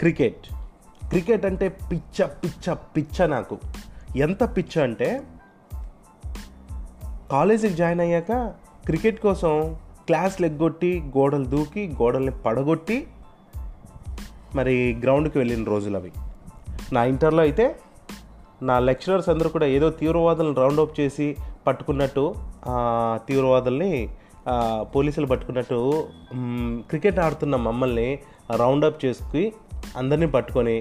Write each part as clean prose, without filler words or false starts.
Cricket cricket అంటే పిచ్చ పిచ్చ పిచ్చ నాకు. ఎంత పిచ్చ అంటే కాలేజీకి జాయిన్ అయ్యాక క్రికెట్ కోసం క్లాసులు ఎగ్గొట్టి గోడలు దూకి గోడల్ని పడగొట్టి మరి గ్రౌండ్కి వెళ్ళిన రోజులు అవి. నా ఇంటర్లో అయితే నా లెక్చరర్స్ అందరూ కూడా ఏదో తీవ్రవాదులను రౌండప్ చేసి పట్టుకున్నట్టు, తీవ్రవాదుల్ని పోలీసులు పట్టుకున్నట్టు క్రికెట్ ఆడుతున్న మమ్మల్ని రౌండప్ చేసుకుని అందరినీ పట్టుకొని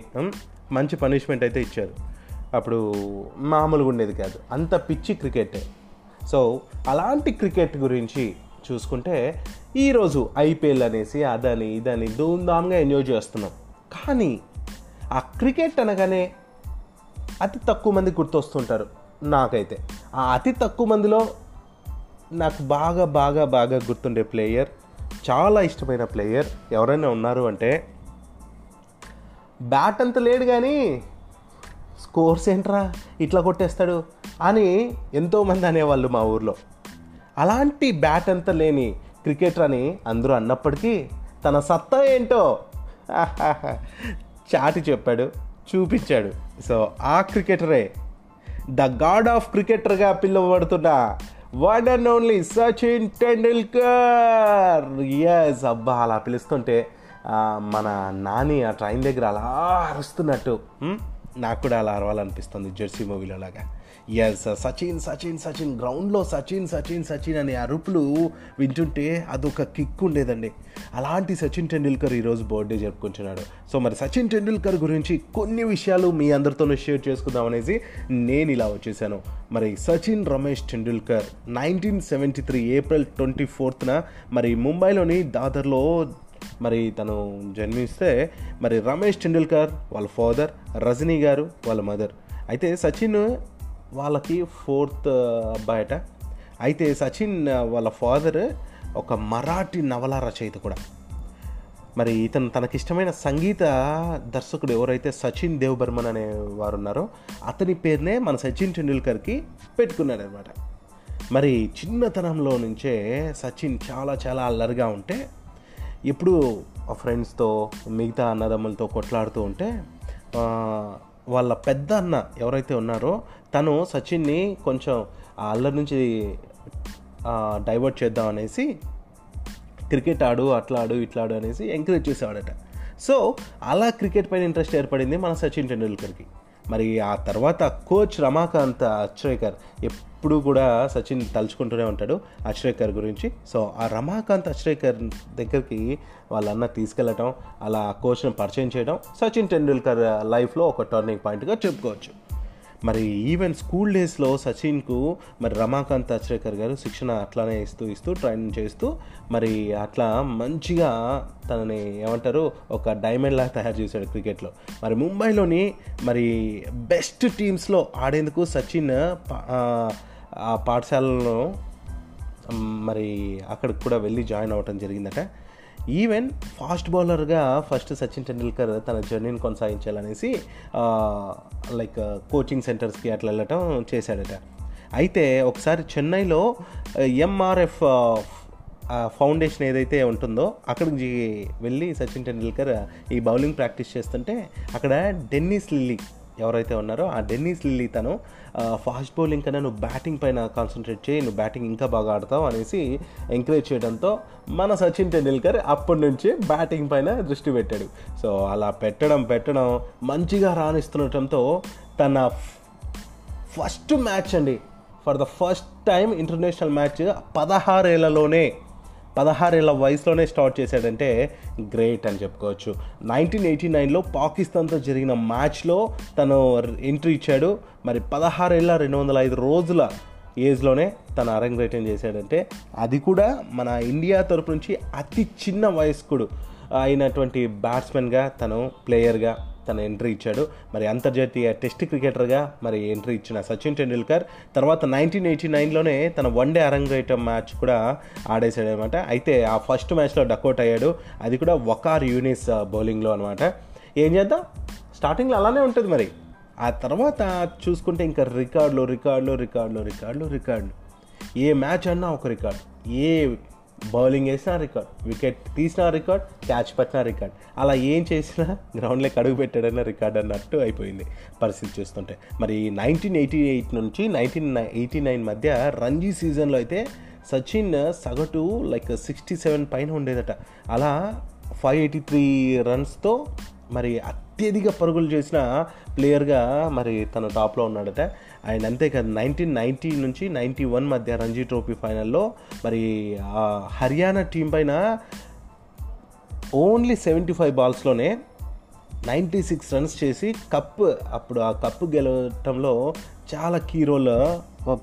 మంచి పనిష్మెంట్ అయితే ఇచ్చారు. అప్పుడు మామూలుగా ఉండేది కాదు, అంత పిచ్చి క్రికెటే. సో అలాంటి క్రికెట్ గురించి చూసుకుంటే ఈరోజు ఐపీఎల్ అనేసి అదని ఇదని ధూమ్ధామ్గా ఎంజాయ్ చేస్తున్నాం. కానీ ఆ క్రికెట్ అనగానే అతి తక్కువ మంది గుర్తొస్తుంటారు. నాకైతే ఆ అతి తక్కువ మందిలో నాకు బాగా బాగా బాగా గుర్తుండే ప్లేయర్, చాలా ఇష్టమైన ప్లేయర్ ఎవరైనా ఉన్నారు అంటే, బ్యాట్ అంత లేడు కానీ స్కోర్స్ ఏంట్రా ఇట్లా కొట్టేస్తాడు అని ఎంతోమంది అనేవాళ్ళు మా ఊర్లో. అలాంటి బ్యాట్ అంత లేని క్రికెటర్ అని అందరూ అన్నప్పటికీ తన సత్తా ఏంటో చాటి చెప్పాడు, చూపించాడు. సో ఆ క్రికెటరే ద గాడ్ ఆఫ్ క్రికెటర్గా పిలువబడుతున్న one and only Sachin Tendulkar. Yes, అబ్బా అలా పిలుస్తుంటే మన నాని ఆ ట్రైన్ దగ్గర అలా అరుస్తున్నట్టు నాకు కూడా అలా అరవాలనిపిస్తుంది, జెర్సీ మూవీలో లాగా. ఎస్, సచిన్ సచిన్ సచిన్, గ్రౌండ్లో సచిన్ సచిన్ సచిన్ అనే అరుపులు వింటుంటే అదొక కిక్ ఉండేదండి. అలాంటి సచిన్ టెండూల్కర్ ఈరోజు బర్త్డే జరుపుకుంటున్నాడు. సో మరి సచిన్ టెండూల్కర్ గురించి కొన్ని విషయాలు మీ అందరితోనూ షేర్ చేసుకుందాం అనేసి నేను ఇలా వచ్చేసాను. మరి సచిన్ రమేష్ టెండూల్కర్ 1973 ఏప్రిల్ 24th మరి ముంబైలోని దాదర్లో మరి తను జన్మిస్తే, మరి రమేష్ టెండూల్కర్ వాళ్ళ ఫాదర్, రజనీ గారు వాళ్ళ మదర్. అయితే సచిన్ వాళ్ళకి 4th అబ్బాయట. అయితే సచిన్ వాళ్ళ ఫాదర్ ఒక మరాఠీ నవల రచయిత కూడా. మరి ఇతను తనకిష్టమైన సంగీత దర్శకుడు ఎవరైతే సచిన్ దేవ్ బర్మన్ అనే వారు ఉన్నారో అతని పేరునే మన సచిన్ టెండూల్కర్కి పెట్టుకున్నాడు అనమాట. మరి చిన్నతనంలో నుంచే సచిన్ చాలా చాలా అల్లరిగా ఉంటే, ఎప్పుడు ఫ్రెండ్స్తో మిగతా అన్నదమ్ములతో కొట్లాడుతూ ఉంటే, వాళ్ళ పెద్ద అన్న ఎవరైతే ఉన్నారో తను సచిన్ని కొంచెం అల్లరి నుంచి డైవర్ట్ చేద్దాం అనేసి క్రికెట్ ఆడు, అట్లా ఆడు, ఇట్లా ఆడు అనేసి ఎంకరేజ్ చేసేవాడట. సో అలా క్రికెట్ పైన ఇంట్రెస్ట్ ఏర్పడింది మన సచిన్ టెండూల్కర్కి. మరి ఆ తర్వాత కోచ్ రమాకాంత్ అచ్రేకర్ ఎప్పుడు కూడా సచిన్ తలుచుకుంటూనే ఉంటాడు అచ్రేకర్ గురించి. సో ఆ రమాకాంత్ అచ్రేకర్ దగ్గరికి వాళ్ళన్న తీసుకెళ్ళటం, అలా కోచ్ను పరిచయం చేయడం సచిన్ టెండూల్కర్ లైఫ్లో ఒక టర్నింగ్ పాయింట్గా చెప్పుకోవచ్చు. మరి ఈవెన్ స్కూల్ డేస్లో సచిన్కు మరి రమాకాంత్ అచ్రేకర్ గారు శిక్షణ అట్లానే ఇస్తూ ట్రైనింగ్ చేస్తూ మరి అట్లా మంచిగా తనని ఏమంటారు ఒక డైమండ్లాగా తయారు చేశాడు క్రికెట్లో. మరి ముంబైలోని మరి బెస్ట్ టీమ్స్లో ఆడేందుకు సచిన్ ఆ పాఠశాలలో మరి అక్కడికి కూడా వెళ్ళి జాయిన్ అవ్వటం జరిగిందట. ఈవెన్ ఫాస్ట్ బౌలర్గా ఫస్ట్ సచిన్ టెండూల్కర్ తన జర్నీని కొనసాగించాలనేసి లైక్ కోచింగ్ సెంటర్స్కి అట్లా వెళ్ళటం చేశాడట. అయితే ఒకసారి చెన్నైలో ఎంఆర్ఎఫ్ ఫౌండేషన్ ఏదైతే ఉంటుందో అక్కడికి వెళ్ళి సచిన్ టెండూల్కర్ ఈ బౌలింగ్ ప్రాక్టీస్ చేస్తుంటే అక్కడ డెన్నిస్ లిల్లీ ఎవరైతే ఉన్నారో ఆ డెన్నిస్ లిల్లీ తను ఫాస్ట్ బౌలింగ్ కన్నా నువ్వు బ్యాటింగ్ పైన కాన్సన్ట్రేట్ చేయి, నువ్వు బ్యాటింగ్ ఇంకా బాగా ఆడతావు అనేసి ఎంకరేజ్ చేయడంతో మన సచిన్ టెండూల్కర్ అప్పటి నుంచి బ్యాటింగ్ పైన దృష్టి పెట్టాడు. సో అలా పెట్టడం మంచిగా రాణిస్తుండటంతో తన ఫస్ట్ మ్యాచ్ అండి, for the first time international match 16 ఏళ్ల వయసులోనే స్టార్ట్ చేశాడంటే గ్రేట్ అని చెప్పుకోవచ్చు. 1989లో పాకిస్తాన్తో జరిగిన మ్యాచ్లో తను ఎంట్రీ ఇచ్చాడు. మరి 16 ఏళ్ల 205 రోజుల ఏజ్లోనే తను అరంగేట్రం చేశాడంటే అది కూడా మన ఇండియా తరపు నుంచి అతి చిన్న వయస్కుడు అయినటువంటి బ్యాట్స్మెన్గా తను ప్లేయర్గా తను ఎంట్రీ ఇచ్చాడు. మరి అంతర్జాతీయ టెస్ట్ క్రికెటర్గా మరి ఎంట్రీ ఇచ్చిన సచిన్ టెండూల్కర్ తర్వాత 1989లోనే తన వన్డే అరంగేట్రం మ్యాచ్ కూడా ఆడేశాడు అనమాట. అయితే ఆ ఫస్ట్ మ్యాచ్లో డకౌట్ అయ్యాడు, అది కూడా వకార్ యూనిస్ బౌలింగ్లో అనమాట. ఏం చేద్దాం, స్టార్టింగ్లో అలానే ఉంటుంది. మరి ఆ తర్వాత చూసుకుంటే ఇంకా రికార్డులు ఏ మ్యాచ్ అన్నా ఒక రికార్డు, ఏ బౌలింగ్ వేసిన రికార్డ్, వికెట్ తీసిన రికార్డ్, క్యాచ్ పట్టిన రికార్డ్, అలా ఏం చేసినా గ్రౌండ్లోకి అడుగు పెట్టాడన్న రికార్డ్ అన్నట్టు అయిపోయింది పరిస్థితి చూస్తుంటే. మరి 1988 నుంచి 1989 మధ్య రంజీ సీజన్లో అయితే సచిన్ సగటు లైక్ 67 పైన ఉండేదట. అలా 583 రన్స్తో మరి అత్యధిక పరుగులు చేసిన ప్లేయర్గా మరి తన టాప్లో ఉన్నాడట. అండ్ అంతేకాదు 1990 నుంచి 91 మధ్య రంజీ ట్రోఫీ ఫైనల్లో మరి హర్యానా టీం పైన ఓన్లీ 75 బాల్స్లోనే 96 రన్స్ చేసి కప్, అప్పుడు ఆ కప్పు గెలవటంలో చాలా కీ రోల్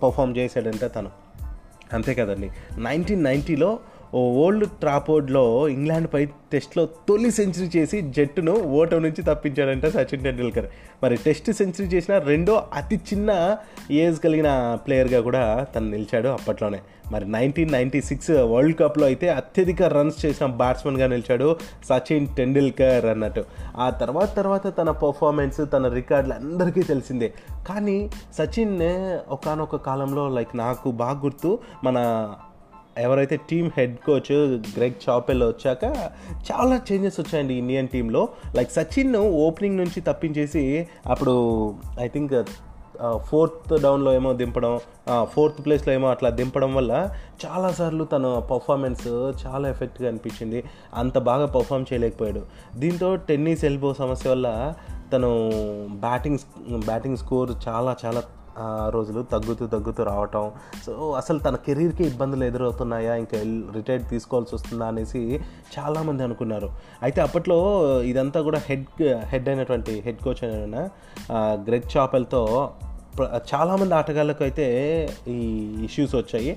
పర్ఫామ్ చేశాడంట తను. అంతే కదండి, 1990లో ఓల్డ్ ట్రాఫోర్డ్లో ఇంగ్లాండ్పై టెస్ట్లో తొలి సెంచరీ చేసి జట్టును ఓటమి నుంచి తప్పించాడంట సచిన్ టెండూల్కర్. మరి టెస్ట్ సెంచరీ చేసిన రెండో అతి చిన్న ఏజ్ కలిగిన ప్లేయర్గా కూడా తను నిలిచాడు అప్పట్లోనే. మరి 1996 వరల్డ్ కప్లో అయితే అత్యధిక రన్స్ చేసిన బ్యాట్స్మెన్గా నిలిచాడు సచిన్ టెండూల్కర్ అన్నట్టు. ఆ తర్వాత తన పర్ఫార్మెన్స్, తన రికార్డులు అందరికీ తెలిసిందే. కానీ సచిన్ ఒకానొక కాలంలో లైక్ నాకు బాగా గుర్తు, మన ఎవరైతే team head coach Greg Chappell వచ్చాక చాలా చేంజెస్ వచ్చాయండి ఇండియన్ టీంలో. లైక్ సచిన్ ఓపెనింగ్ నుంచి తప్పించేసి అప్పుడు ఐ థింక్ 4th డౌన్లో ఏమో దింపడం, 4th ప్లేస్లో ఏమో అట్లా దింపడం వల్ల చాలాసార్లు తన పర్ఫార్మెన్స్ చాలా ఎఫెక్ట్గా అనిపించింది, అంత బాగా పర్ఫామ్ చేయలేకపోయాడు. దీంతో టెన్నిస్ ఎల్బో సమస్య వల్ల తను బ్యాటింగ్ స్కోర్ చాలా రోజులు తగ్గుతూ రావటం. సో అసలు తన కెరీర్కి ఇబ్బందులు ఎదురవుతున్నాయా, ఇంకా రిటైర్ తీసుకోవాల్సి వస్తుందా అనేసి చాలామంది అనుకున్నారు. అయితే అప్పట్లో ఇదంతా కూడా హెడ్ కోచ్ అయిన గ్రెగ్ చాపెల్తో చాలామంది ఆటగాళ్ళకు అయితే ఈ ఇష్యూస్ వచ్చాయి.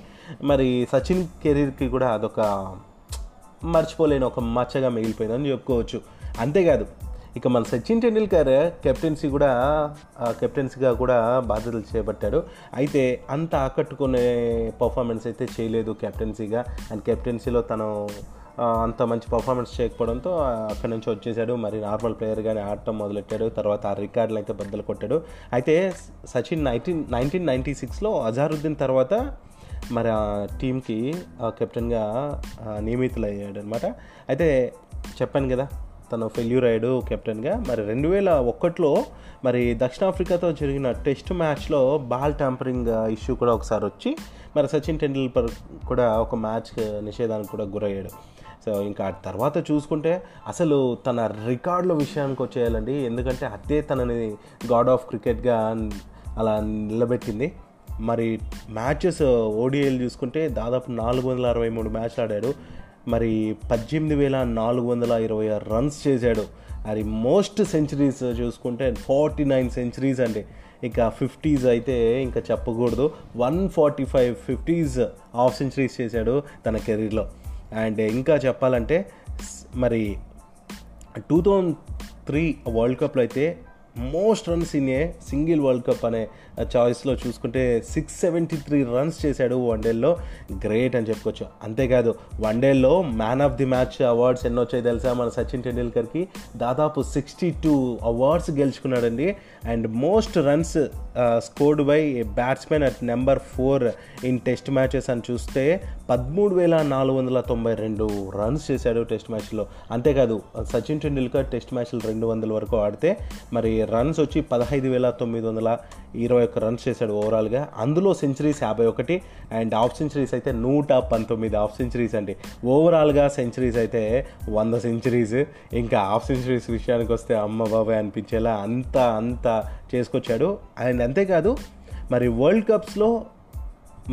మరి సచిన్ కెరీర్కి కూడా అదొక మర్చిపోలేని ఒక మచ్చగా మిగిలిపోయిందని చెప్పుకోవచ్చు. అంతేకాదు ఇక మన సచిన్ టెండూల్కర్ కెప్టెన్సీగా కూడా బాధ్యతలు చేపట్టాడు. అయితే అంత ఆకట్టుకునే పర్ఫార్మెన్స్ అయితే చేయలేదు కెప్టెన్సీగా. అండ్ కెప్టెన్సీలో తను అంత మంచి పర్ఫార్మెన్స్ చేయకపోవడంతో అక్కడి నుంచి వచ్చేసాడు. మరి నార్మల్ ప్లేయర్గానే ఆడటం మొదలెట్టాడు. తర్వాత ఆ రికార్డులు అయితే బద్దలు కొట్టాడు. అయితే సచిన్ 1996లో అజారుద్దీన్ తర్వాత మరి ఆ టీంకి కెప్టెన్గా నియమితులయ్యాడనమాట. అయితే చెప్పాను కదా తను ఫెయిల్యూర్ అయ్యాడు కెప్టెన్గా. మరి 2001లో మరి దక్షిణాఫ్రికాతో జరిగిన టెస్ట్ మ్యాచ్లో బాల్ ట్యాంపరింగ్ ఇష్యూ కూడా ఒకసారి వచ్చి మరి సచిన్ టెండూల్కర్ కూడా ఒక మ్యాచ్ నిషేధానికి కూడా గురయ్యాడు. సో ఇంకా తర్వాత చూసుకుంటే అసలు తన రికార్డుల విషయానికి వచ్చేయాలండి, ఎందుకంటే అదే తనని గాడ్ ఆఫ్ క్రికెట్గా అలా నిలబెట్టింది. మరి మ్యాచెస్ ఓడిఐలు చూసుకుంటే దాదాపు 463 మ్యాచ్లు ఆడాడు. మరి 18,426 రన్స్ చేశాడు. అది మోస్ట్ సెంచరీస్ చూసుకుంటే 49 సెంచరీస్ అండి. ఇంకా 50s అయితే ఇంకా చెప్పకూడదు, 145 50s హాఫ్ సెంచరీస్ చేశాడు తన కెరీర్లో. అండ్ ఇంకా చెప్పాలంటే మరి 2003 వరల్డ్ కప్లో అయితే most runs in a single world cup అనే చాయిస్లో చూసుకుంటే 673 రన్స్ చేశాడు వన్డేల్లో. గ్రేట్ అని చెప్పుకోవచ్చు. అంతేకాదు వన్డేల్లో man of the match awards ఎన్నో వచ్చాయి తెలుసా మన సచిన్ టెండూల్కర్కి, దాదాపు 62 అవార్డ్స్ గెలుచుకున్నాడండి. And most runs scored by batsmen at number 4 in test matches అని చూస్తే 13,492 రన్స్ చేశాడు టెస్ట్ మ్యాచ్లో. అంతేకాదు సచిన్ టెండూల్కర్ టెస్ట్ మ్యాచ్లు 200 వరకు ఆడితే మరి రన్స్ వచ్చి 15,921 రన్స్ చేశాడు ఓవరాల్గా. అందులో సెంచరీస్ 51 అండ్ హాఫ్ సెంచరీస్ అయితే 119 హాఫ్ సెంచరీస్ అండి. ఓవరాల్గా సెంచరీస్ అయితే 100 సెంచరీస్. ఇంకా హాఫ్ సెంచరీస్ విషయానికి వస్తే అమ్మ బాబాయ్ అనిపించేలా అంత చేసుకొచ్చాడు. అండ్ అంతేకాదు మరి వరల్డ్ కప్స్లో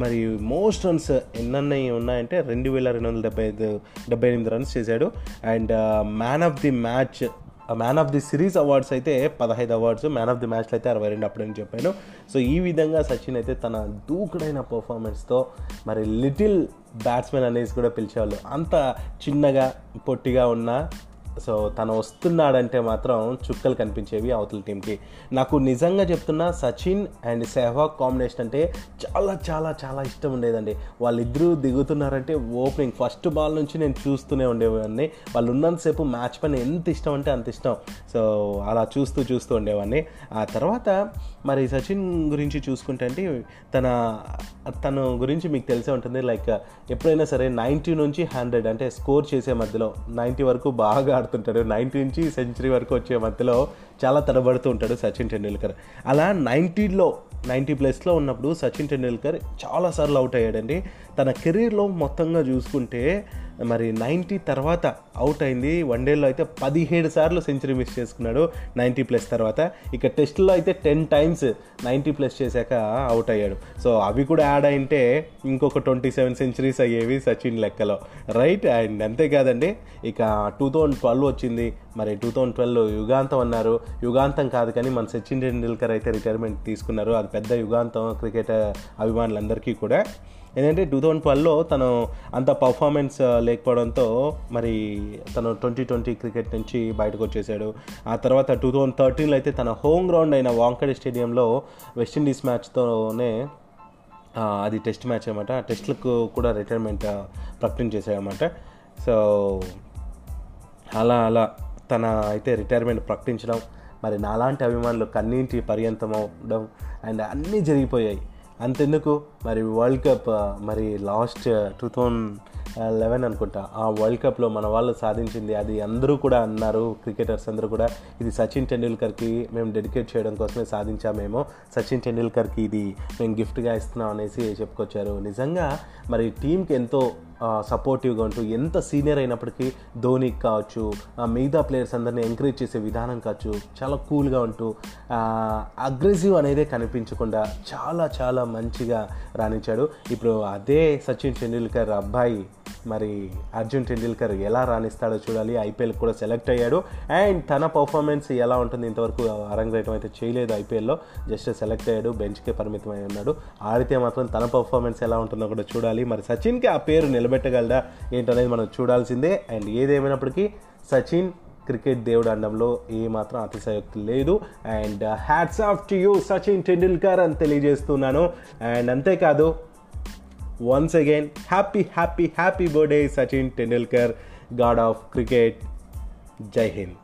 మరి మోస్ట్ రన్స్ ఎన్నన్నీ ఉన్నాయంటే 2,278 రన్స్ చేశాడు. And man of the series awards అయితే 15 అవార్డ్స్, మ్యాన్ ఆఫ్ ది మ్యాచ్లు అయితే 62 అప్పుడని చెప్పాను. సో ఈ విధంగా సచిన్ అయితే తన దూకుడైన పర్ఫార్మెన్స్తో మరి లిటిల్ బ్యాట్స్మెన్ అనేసి కూడా పిలిచేవాళ్ళు. అంత చిన్నగా పొట్టిగా ఉన్నా సో తను వస్తున్నాడంటే మాత్రం చుక్కలు కనిపించేవి అవతల టీంకి. నాకు నిజంగా చెప్తున్నా సచిన్ అండ్ సెహ్వాగ్ కాంబినేషన్ అంటే చాలా చాలా చాలా ఇష్టం ఉండేదండి. వాళ్ళిద్దరూ దిగుతున్నారంటే ఓపెనింగ్ ఫస్ట్ బాల్ నుంచి నేను చూస్తూనే ఉండేవాడిని. వాళ్ళు ఉన్నంతసేపు మ్యాచ్ పైన ఎంత ఇష్టం అంటే అంత ఇష్టం. సో అలా చూస్తూ ఉండేవాడిని. ఆ తర్వాత మరి సచిన్ గురించి చూసుకుంటే అంటే తన గురించి మీకు తెలిసే ఉంటుంది. లైక్ ఎప్పుడైనా సరే 90 నుంచి 100 అంటే స్కోర్ చేసే మధ్యలో 90 వరకు బాగా ఆడుతుంటాడు, 90 నుంచి సెంచరీ వరకు వచ్చే మధ్యలో చాలా తడబడుతూ ఉంటాడు సచిన్ టెండూల్కర్. అలా 90 ప్లస్లో ఉన్నప్పుడు సచిన్ టెండూల్కర్ చాలాసార్లు అవుట్ అయ్యాడండి. తన కెరీర్లో మొత్తంగా చూసుకుంటే మరి 90 తర్వాత అవుట్ అయింది. వన్డేలో అయితే 17 సార్లు సెంచరీ మిస్ చేసుకున్నాడు 90 ప్లస్ తర్వాత. ఇక టెస్ట్లో అయితే 10 టైమ్స్ 90 ప్లస్ చేశాక అవుట్ అయ్యాడు. సో అవి కూడా యాడ్ అయింటే ఇంకొక 27 సెంచరీస్ అయ్యేవి సచిన్ లెక్కలో, రైట్. అండ్ అంతేకాదండి, ఇక 2012 వచ్చింది. మరి 2012 యుగాంతం అన్నారు. యుగాంతం కాదు కానీ మన సచిన్ టెండూల్కర్ అయితే రిటైర్మెంట్ తీసుకున్నారు. అది పెద్ద యుగాంతం క్రికెట్ అభిమానులందరికీ కూడా. ఏంటంటే 2012లో తను అంత పర్ఫార్మెన్స్ లేకపోవడంతో మరి తను 2020 క్రికెట్ నుంచి బయటకు వచ్చేసాడు. ఆ తర్వాత 2013లో అయితే తన హోమ్ గ్రౌండ్ అయిన వాంఖడే స్టేడియంలో వెస్టిండీస్ మ్యాచ్తోనే, అది టెస్ట్ మ్యాచ్ అనమాట, ఆ టెస్ట్లకు కూడా రిటైర్మెంట్ ప్రకటించేశాడనమాట. సో అలా తన అయితే రిటైర్మెంట్ ప్రకటించడం, మరి నాలాంటి అభిమానులు కన్నీటి పర్యంతం అవడం అండ్ అన్నీ జరిగిపోయాయి. అంతెందుకు, మరి వరల్డ్ కప్, మరి లాస్ట్ 2011 అనుకుంటా, ఆ వరల్డ్ కప్లో మన వాళ్ళు సాధించింది, అది అందరూ కూడా అన్నారు, క్రికెటర్స్ అందరూ కూడా, ఇది సచిన్ టెండూల్కర్కి మేము డెడికేట్ చేయడం కోసమే సాధించామేమో, సచిన్ టెండూల్కర్కి ఇది మేము గిఫ్ట్గా ఇస్తున్నాం అనేసి చెప్పుకొచ్చారు. నిజంగా మరి టీంకి ఎంతో సపోర్టివ్గా ఉంటూ, ఎంత సీనియర్ అయినప్పటికీ ధోనికి కావచ్చు, మిగతా ప్లేయర్స్ అందరినీ ఎంకరేజ్ చేసే విధానం కావచ్చు, చాలా కూల్గా ఉంటూ అగ్రెసివ్ అనేదే కనిపించకుండా చాలా చాలా మంచిగా రాణించాడు. ఇప్పుడు అదే సచిన్ టెండూల్కర్ అబ్బాయి మరి అర్జున్ టెండూల్కర్ ఎలా రాణిస్తాడో చూడాలి. ఐపీఎల్ కూడా సెలెక్ట్ అయ్యాడు అండ్ తన పర్ఫార్మెన్స్ ఎలా ఉంటుంది, ఇంతవరకు అరంగేయడం అయితే చేయలేదు ఐపీఎల్లో, జస్ట్ సెలెక్ట్ అయ్యాడు, బెంచ్కే పరిమితమై ఉన్నాడు. ఆడితే మాత్రం తన పర్ఫార్మెన్స్ ఎలా ఉంటుందో కూడా చూడాలి. మరి సచిన్కి ఆ పేరు నిలబెట్టగలడా ఏంటనేది మనం చూడాల్సిందే. అండ్ ఏదేమైనప్పటికీ సచిన్ క్రికెట్ దేవుడు అనడంలో ఏమాత్రం అతిశయోక్తి లేదు. And hats off to you Sachin Tendulkar అని తెలియజేస్తున్నాను. అండ్ అంతేకాదు, once again happy birthday Sachin Tendulkar, god of cricket. Jai Hind.